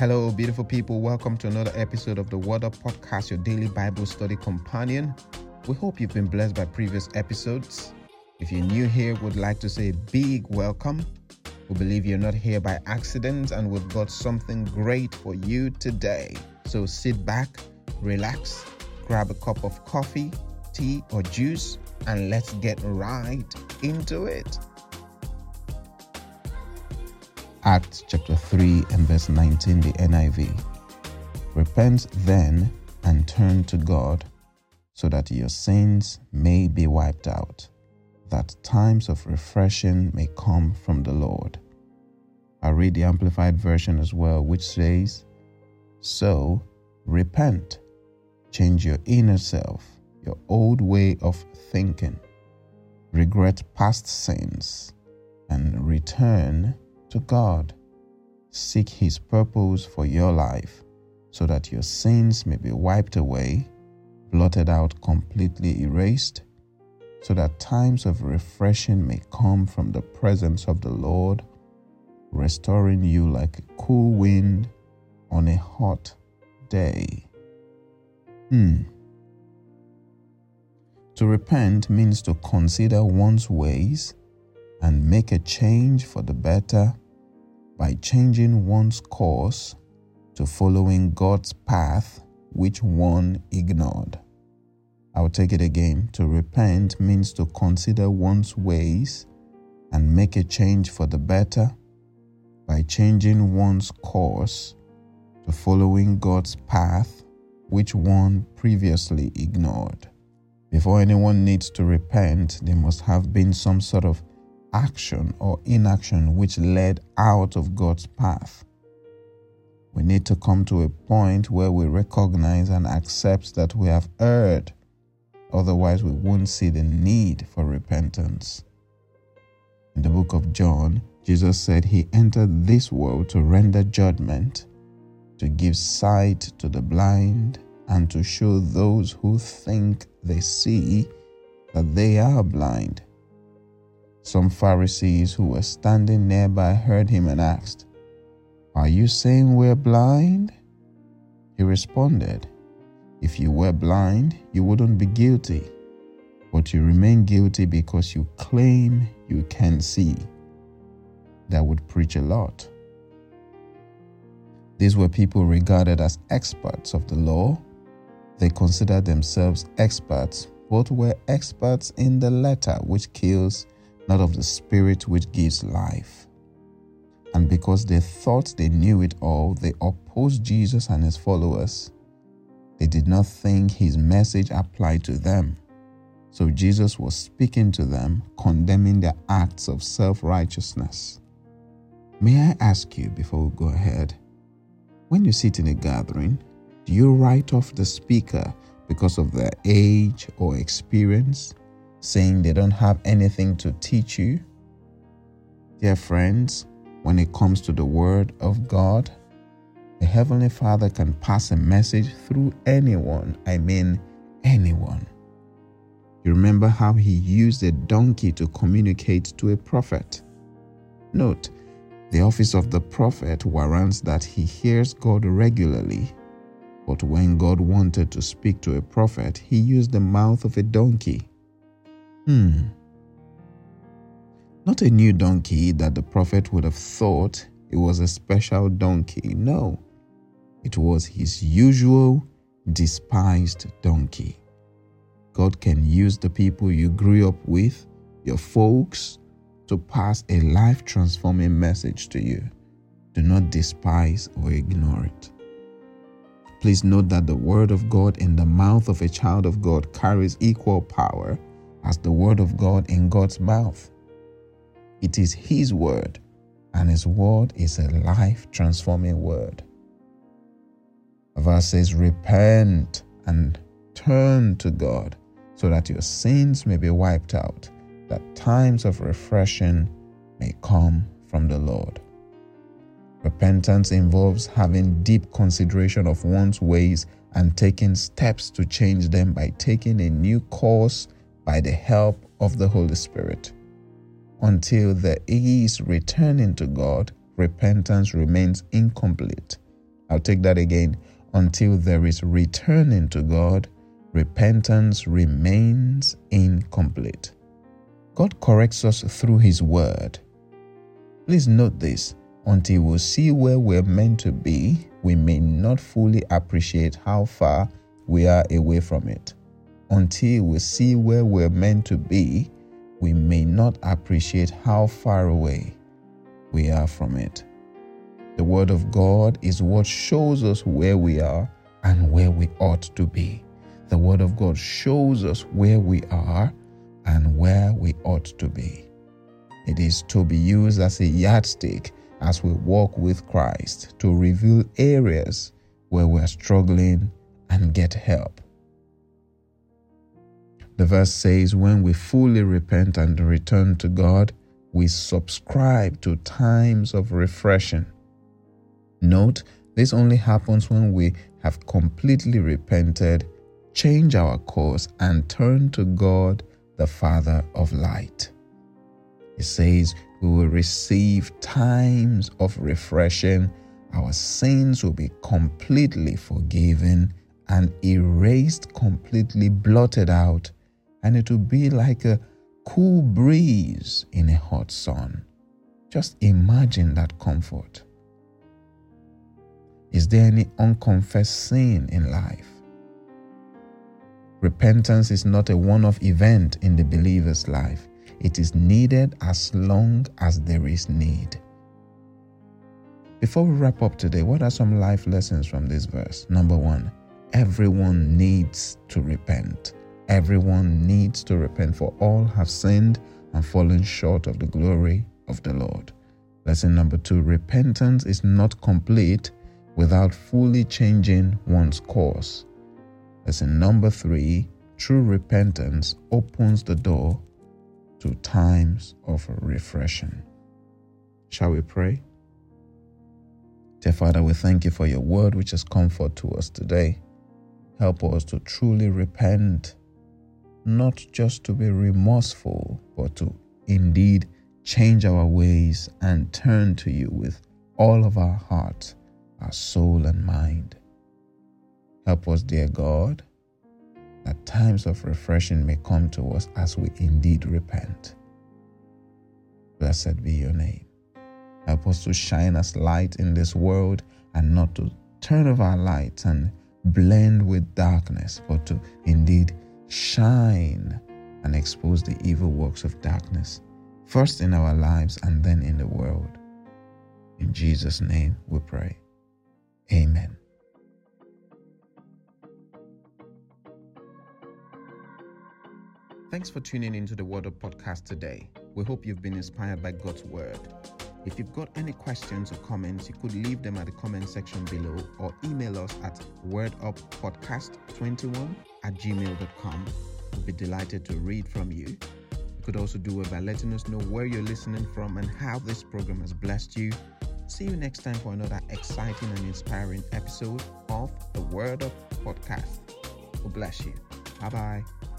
Hello, beautiful people. Welcome to another episode of the Word of Podcast, your daily Bible study companion. We hope you've been blessed by previous episodes. If you're new here, we'd like to say a big welcome. We believe you're not here by accident, and we've got something great for you today. So sit back, relax, grab a cup of coffee, tea, or juice, and let's get right into it. Acts chapter 3 and verse 19, the NIV. Repent then and turn to God, so that your sins may be wiped out, that times of refreshing may come from the Lord. I read the Amplified Version as well, which says, So, repent, change your inner self, your old way of thinking, regret past sins, and return to God. Seek His purpose for your life, so that your sins may be wiped away, blotted out, completely erased, so that times of refreshing may come from the presence of the Lord, restoring you like a cool wind on a hot day. To repent means to consider one's ways and make a change for the better by changing one's course to following God's path, which one ignored. I'll take it again. To repent means to consider one's ways and make a change for the better by changing one's course to following God's path, which one previously ignored. Before anyone needs to repent, there must have been some sort of action or inaction which led out of God's path. We need to come to a point where we recognize and accept that we have erred. Otherwise, we won't see the need for repentance. In the book of John, Jesus said He entered this world to render judgment, to give sight to the blind, and to show those who think they see that they are blind. Some Pharisees who were standing nearby heard Him and asked, Are you saying we're blind? He responded, If you were blind, you wouldn't be guilty, but you remain guilty because you claim you can see. That would preach a lot. These were people regarded as experts of the law. They considered themselves experts, but were experts in the letter which kills, not of the Spirit which gives life. And because they thought they knew it all, they opposed Jesus and His followers. They did not think His message applied to them. So Jesus was speaking to them, condemning their acts of self-righteousness. May I ask you, before we go ahead, when you sit in a gathering, do you write off the speaker because of their age or experience, saying they don't have anything to teach you? Dear friends, when it comes to the Word of God, the Heavenly Father can pass a message through anyone. I mean, anyone. You remember how He used a donkey to communicate to a prophet? Note, the office of the prophet warrants that he hears God regularly. But when God wanted to speak to a prophet, He used the mouth of a donkey. Not a new donkey that the prophet would have thought it was a special donkey. No, it was His usual despised donkey. God can use the people you grew up with, your folks, to pass a life-transforming message to you. Do not despise or ignore it. Please note that the Word of God in the mouth of a child of God carries equal power as the Word of God in God's mouth. It is His Word, and His Word is a life-transforming Word. The verse says, Repent and turn to God, so that your sins may be wiped out, that times of refreshing may come from the Lord. Repentance involves having deep consideration of one's ways and taking steps to change them by taking a new course by the help of the Holy Spirit. Until there is returning to God, repentance remains incomplete I'll take that again. Until there is returning to God, repentance remains incomplete. God corrects us through His Word. Please note this. Until we see where we're meant to be, we may not fully appreciate how far we are away from it. Until we see where we're meant to be, we may not appreciate how far away we are from it. The Word of God is what shows us where we are and where we ought to be. The Word of God shows us where we are and where we ought to be. It is to be used as a yardstick as we walk with Christ to reveal areas where we are struggling and get help. The verse says, when we fully repent and return to God, we subscribe to times of refreshing. Note, this only happens when we have completely repented, change our course, and turn to God, the Father of light. It says, we will receive times of refreshing. Our sins will be completely forgiven and erased, completely blotted out, and it will be like a cool breeze in a hot sun. Just imagine that comfort. Is there any unconfessed sin in life? Repentance is not a one-off event in the believer's life. It is needed as long as there is need. Before we wrap up today, what are some life lessons from this verse? Number one, everyone needs to repent. Everyone needs to repent, for all have sinned and fallen short of the glory of the Lord. Lesson number two, repentance is not complete without fully changing one's course. Lesson number three, true repentance opens the door to times of refreshing. Shall we pray? Dear Father, we thank You for Your word, which is comfort to us today. Help us to truly repent, not just to be remorseful, but to indeed change our ways and turn to You with all of our heart, our soul, and mind. Help us, dear God, that times of refreshing may come to us as we indeed repent. Blessed be Your name. Help us to shine as light in this world and not to turn off our lights and blend with darkness, but to indeed shine and expose the evil works of darkness, first in our lives and then in the world. In Jesus' name we pray. Amen. Thanks for tuning into the Word of Podcast today. We hope you've been inspired by God's Word. If you've got any questions or comments, you could leave them at the comment section below or email us at worduppodcast21@gmail.com. We'll be delighted to read from you. You could also do it by letting us know where you're listening from and how this program has blessed you. See you next time for another exciting and inspiring episode of the Word of Podcast. God bless you. Bye-bye.